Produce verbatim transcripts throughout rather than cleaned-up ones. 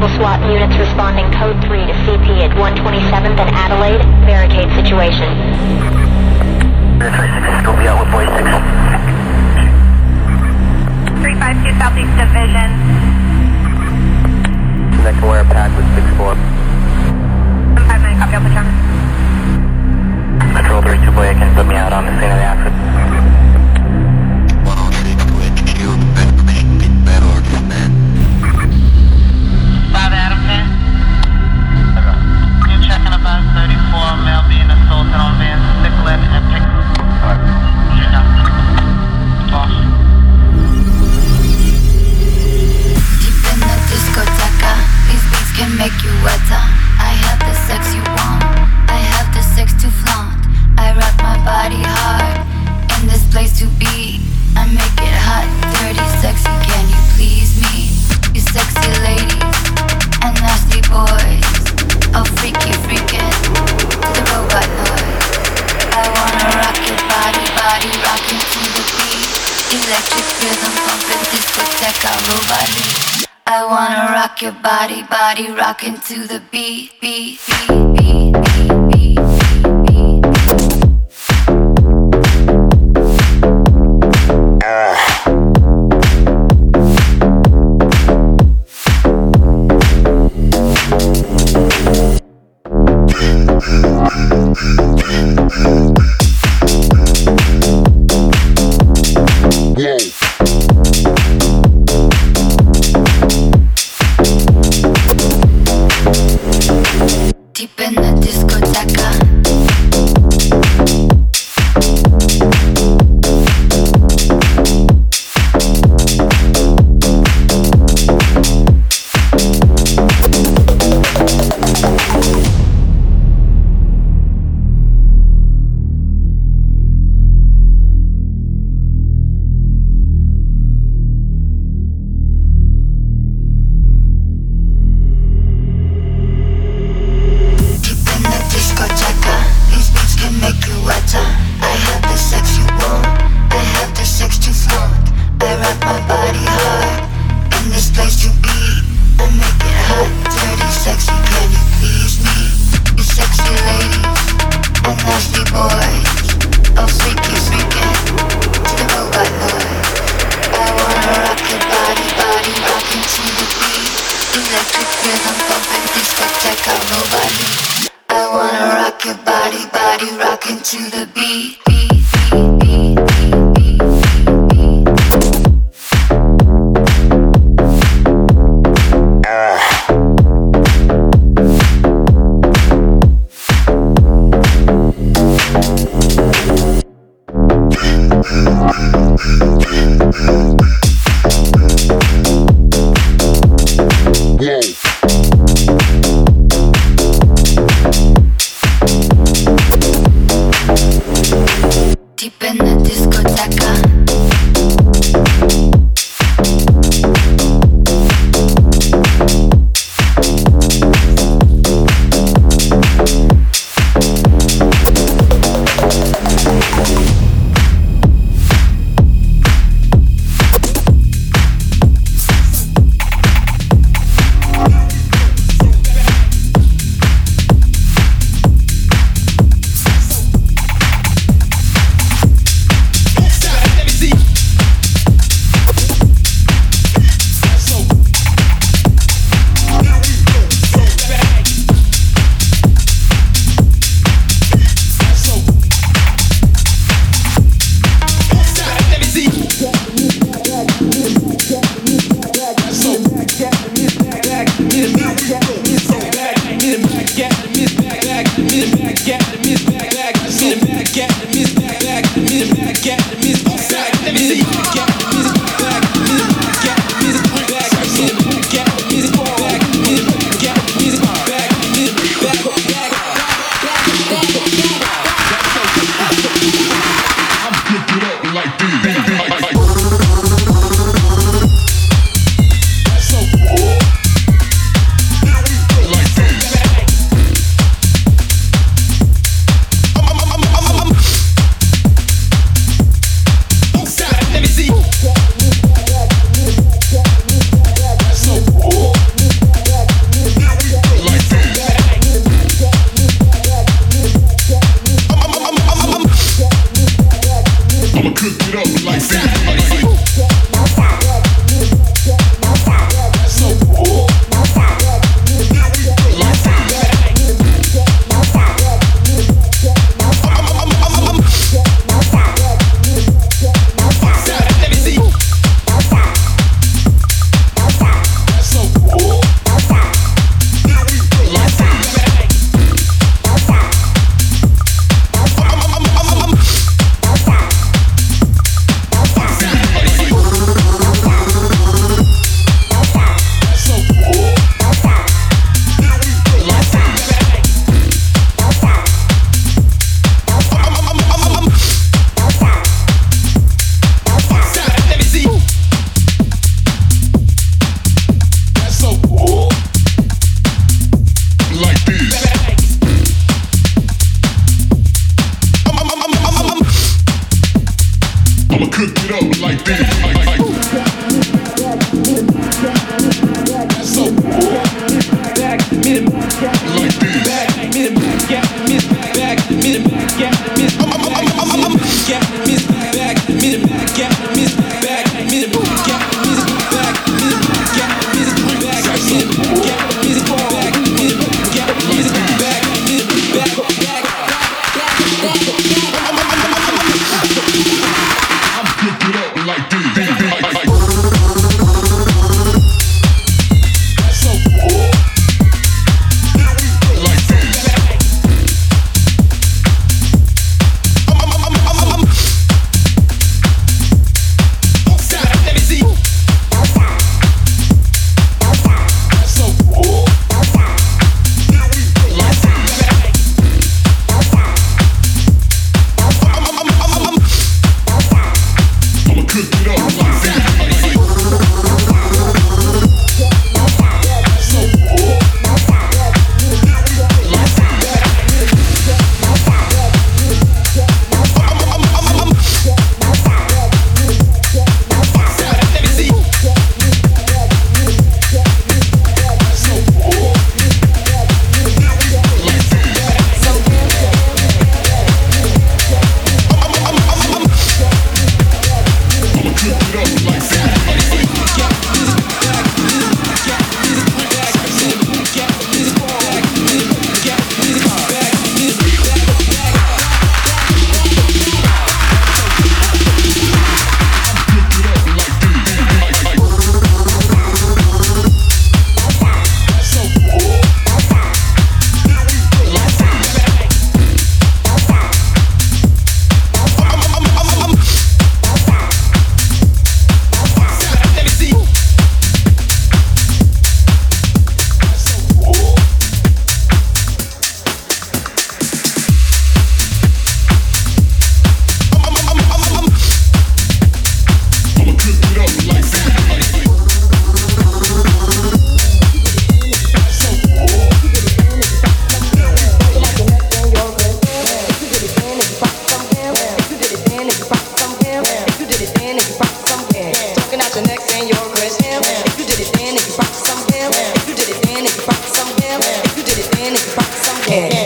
multiple SWAT units responding code three to C P at one twenty-seventh and Adelaide. Barricade situation. Scope out with voice six. three five two Southeast Division. Connect wire pack with six four. one five nine, copy out the channel. Control three two Blake can put me out on the scene of the accident. I wanna rock your body, body, rockin' to the beat, beat, beat, beat, beat, beat, beat, beat. Uh. Whoa. Deep in the discotheca. I'ma cook it up like that. Like, cook it up like that, like, like. That's so cool. Back, mid, like this. Back, mid, back, mid, back, mid, back, mid, back, mid, back, mid, back, mid, back, mid, back,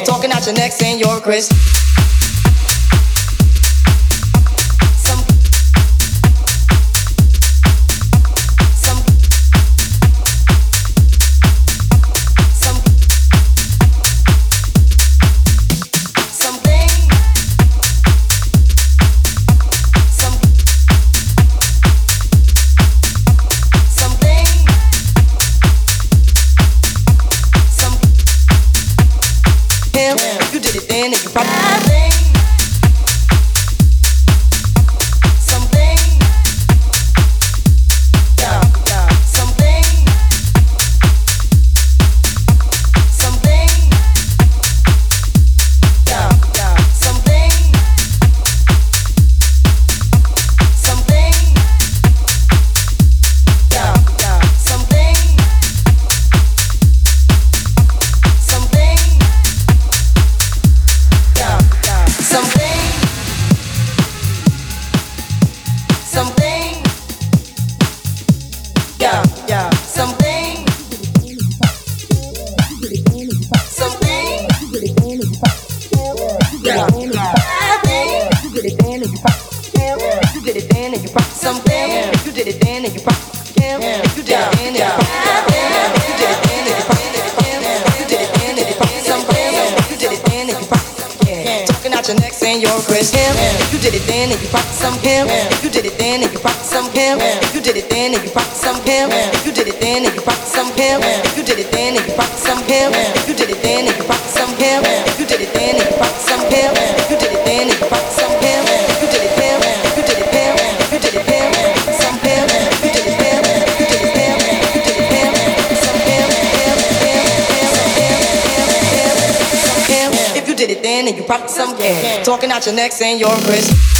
talking out your necks and your wrists. Something, yeah, yeah. Something, yeah. him. If you did it then and you rock some him. If you did it then and you rock some him. If you did it then and you rock some him. If you did it then and you rock some him. If you did it then and you rock some him. If you did it then and you rock some him. If you did it then and you rock some him. If you did it then and you rock some him. If you did it then, if you did it then, if you did it then, some him. If you did it then, if you did it then, if you did it then, some him, him, him, him, him, him. If you did it then and you rock some him. Talking out your necks and your wrists.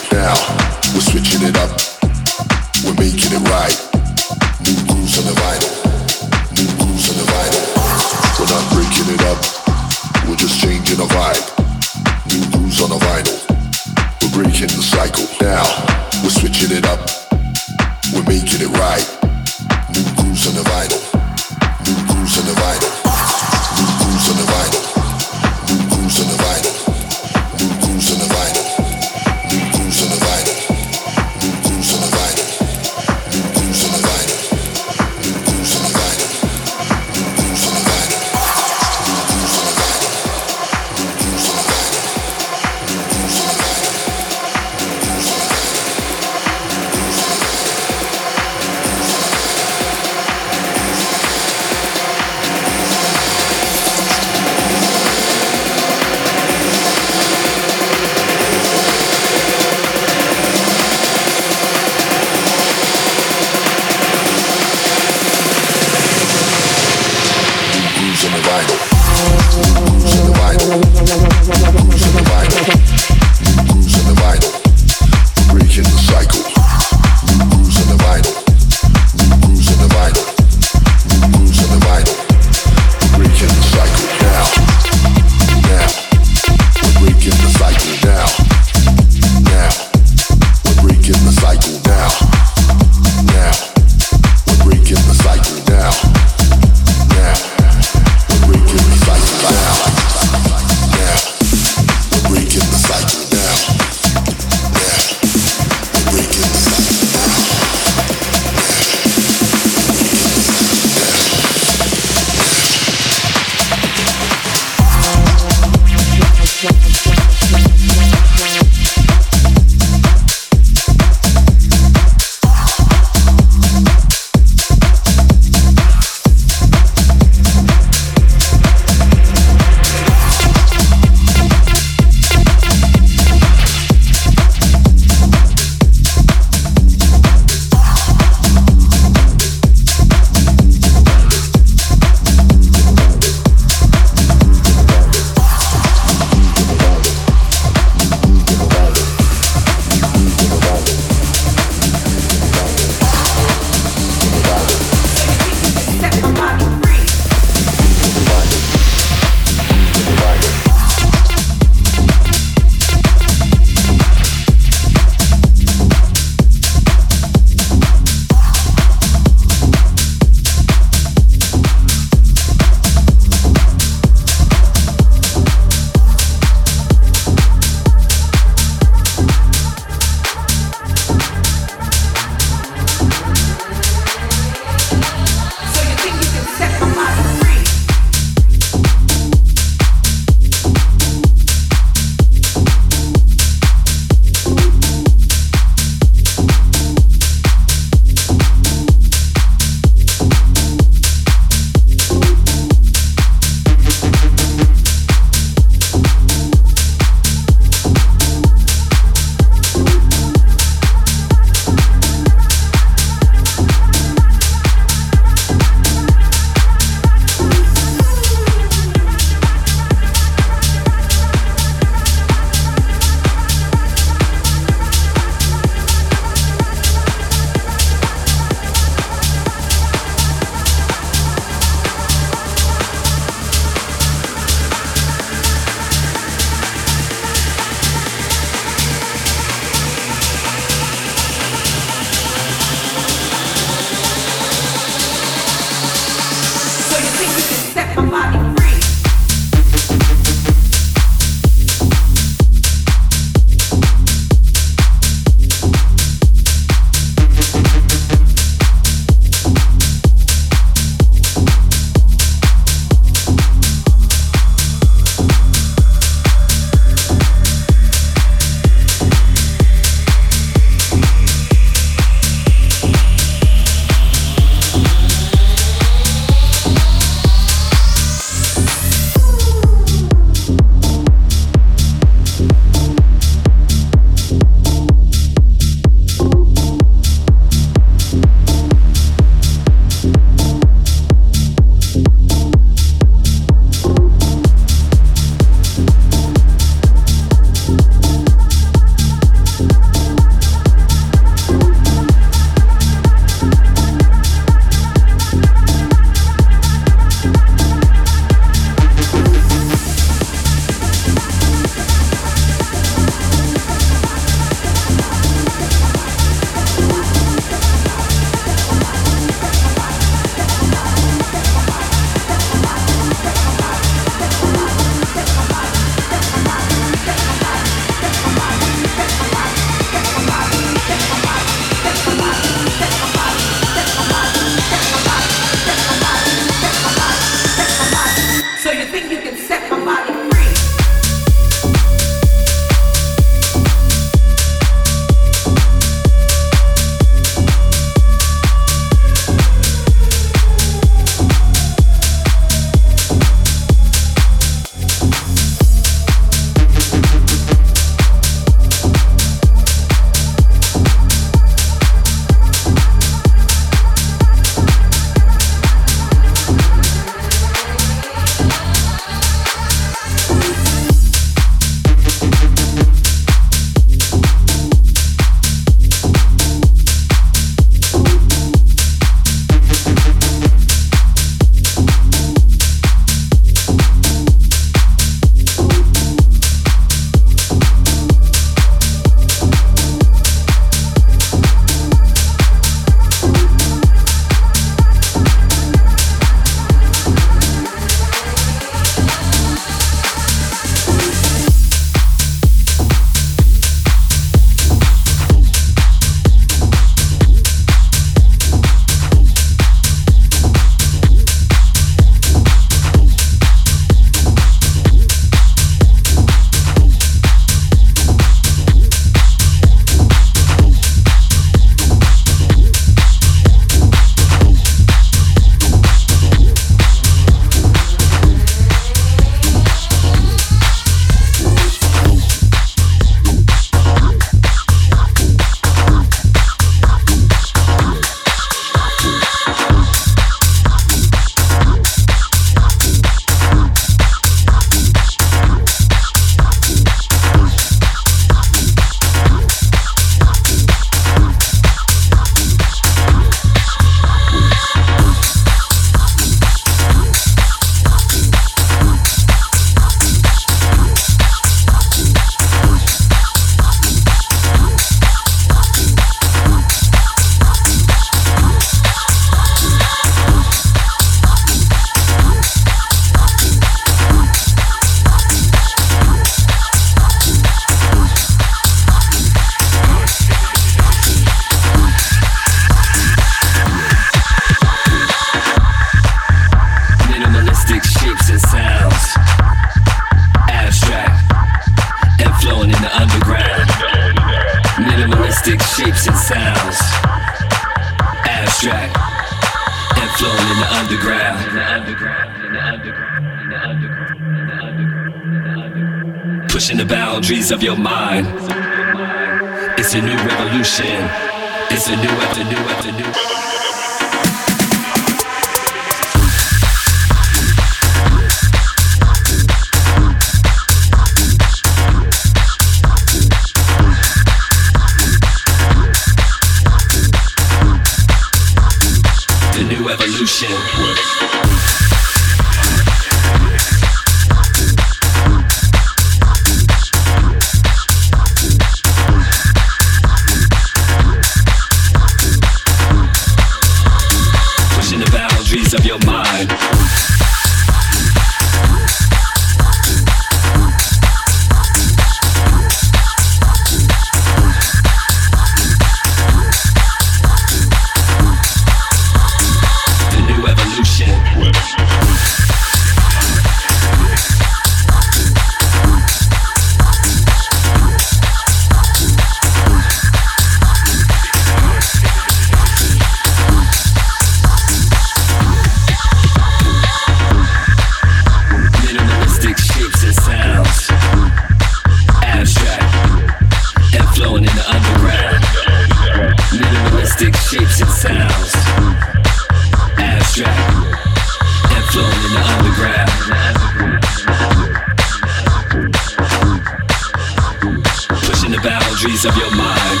of your mind.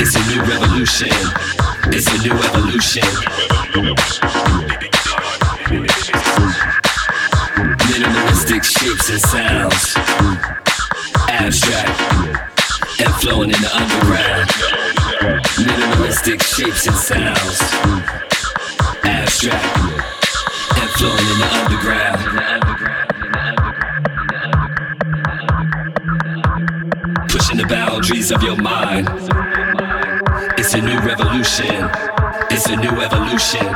It's a new revolution. It's a new evolution. Minimalistic shapes and sounds, abstract and flowing in the underground. Minimalistic shapes and sounds, abstract and flowing in the underground. Pushing the boundaries of your mind. It's a new revolution. It's a new evolution.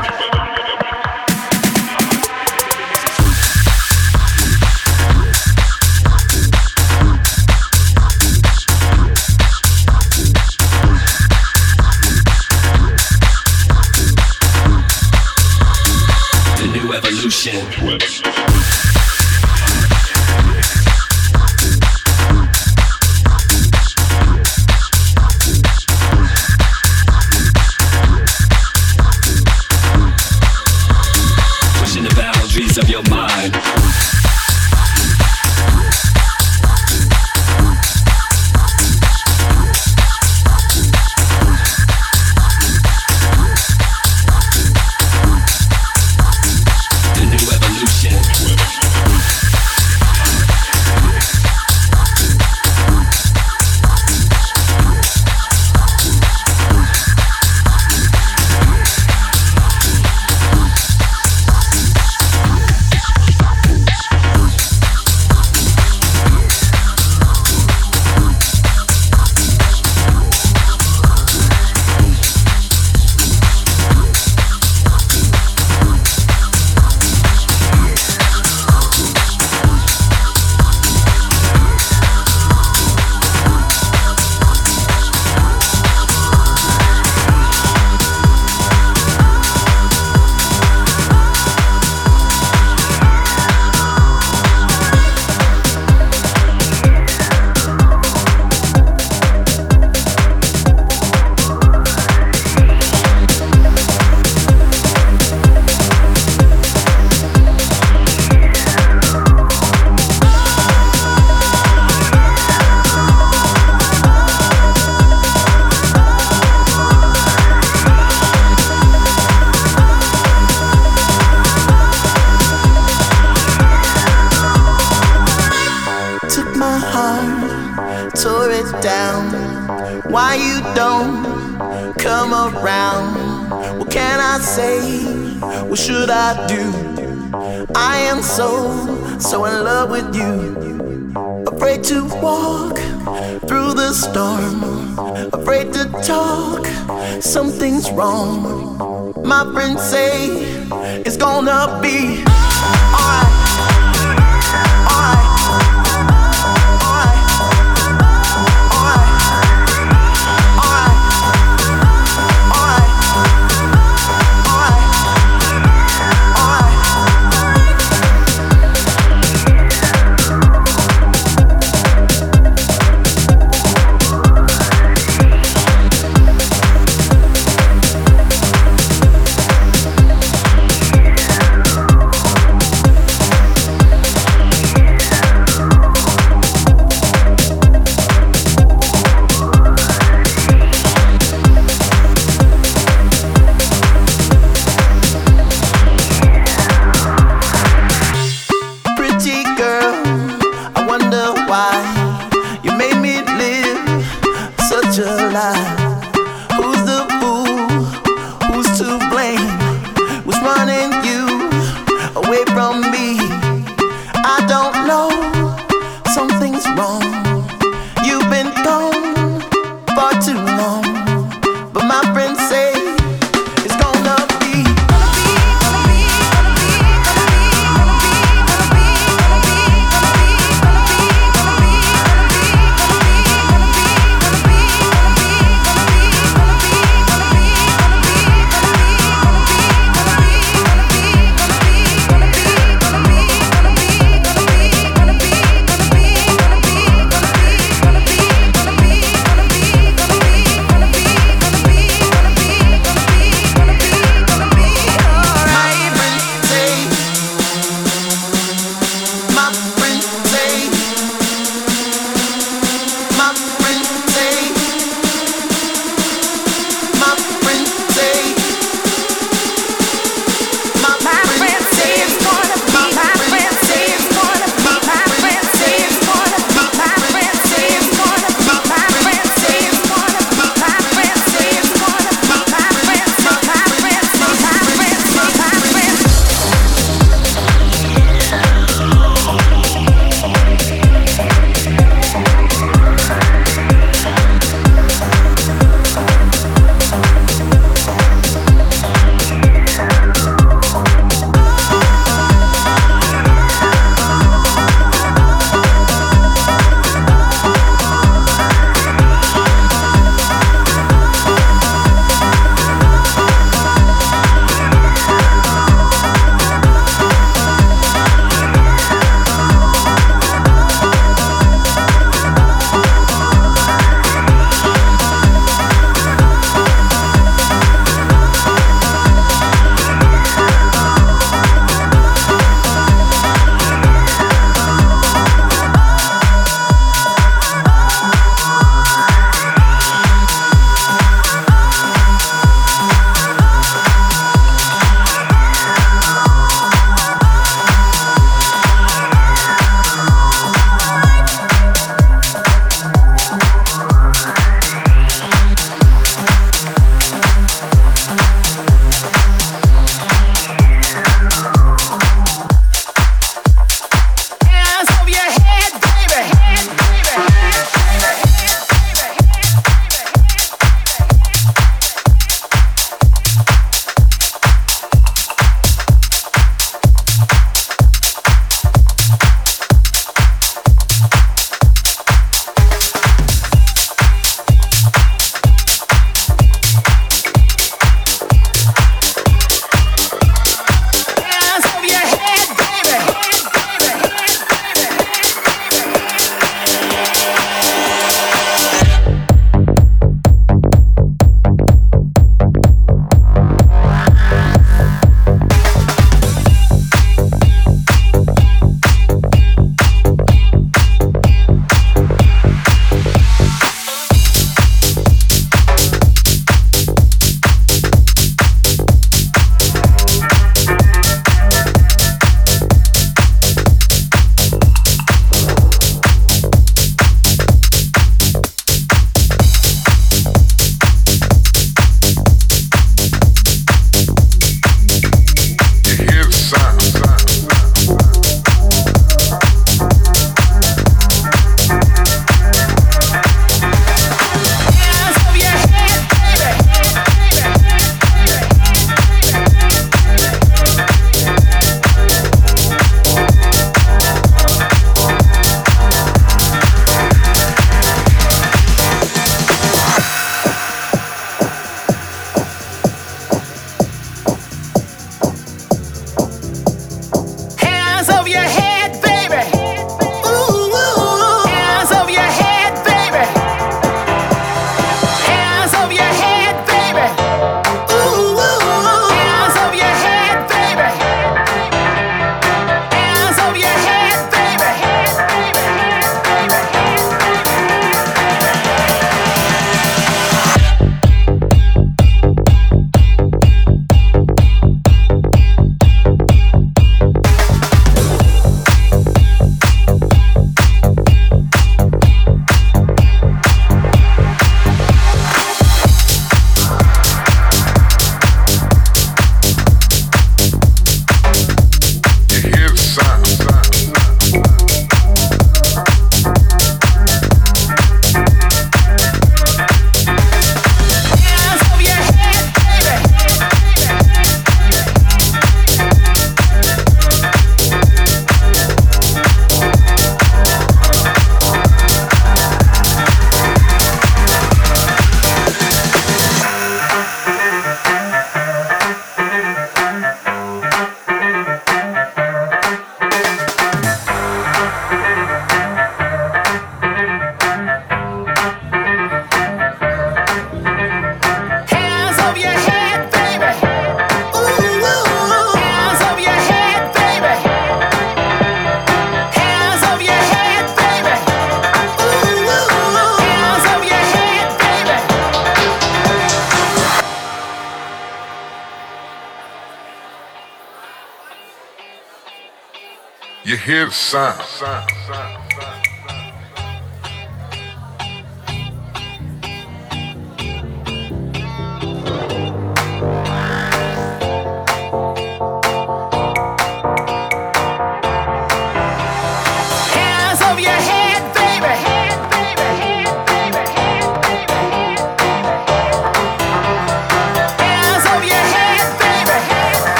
You hear the sound.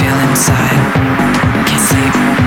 feel inside. Can't sleep.